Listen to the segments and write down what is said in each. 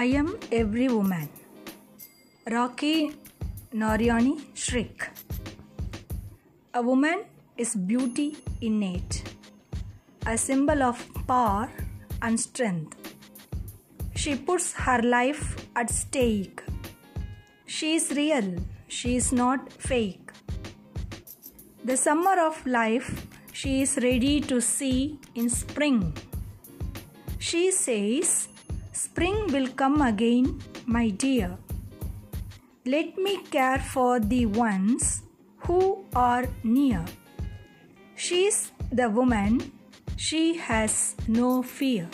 I am every woman. Rocky Narayani Shrik. A woman is beauty innate, a symbol of power and strength. She puts her life at stake. She is real. She is not fake. The summer of life she is ready to see in spring. She says, "Spring will come again, my dear. Let me care for the ones who are near." She is the woman. She has no fear.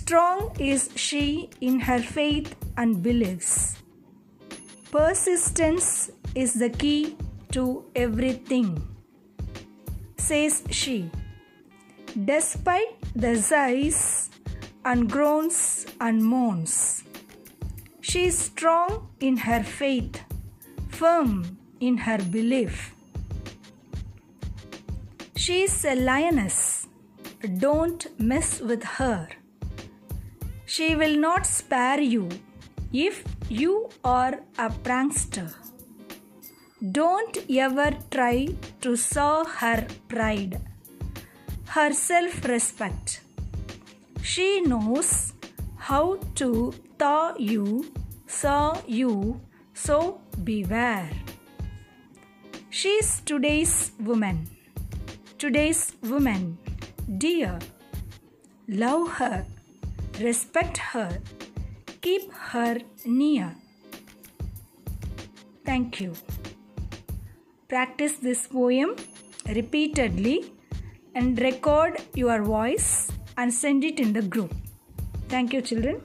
Strong is she in her faith and beliefs. Persistence is the key to everything, says she. Despite the sighs and groans and moans, she is strong in her faith, firm in her belief. She is a lioness. Don't mess with her. She will not spare you if you are a prankster. Don't ever try to sow her pride, her self-respect. She knows how to thaw you, sow you, so beware. She is today's woman. Today's woman, dear. Love her, respect her, keep her near. Thank you. Practice this poem repeatedly and record your voice and send it in the group. Thank you, children.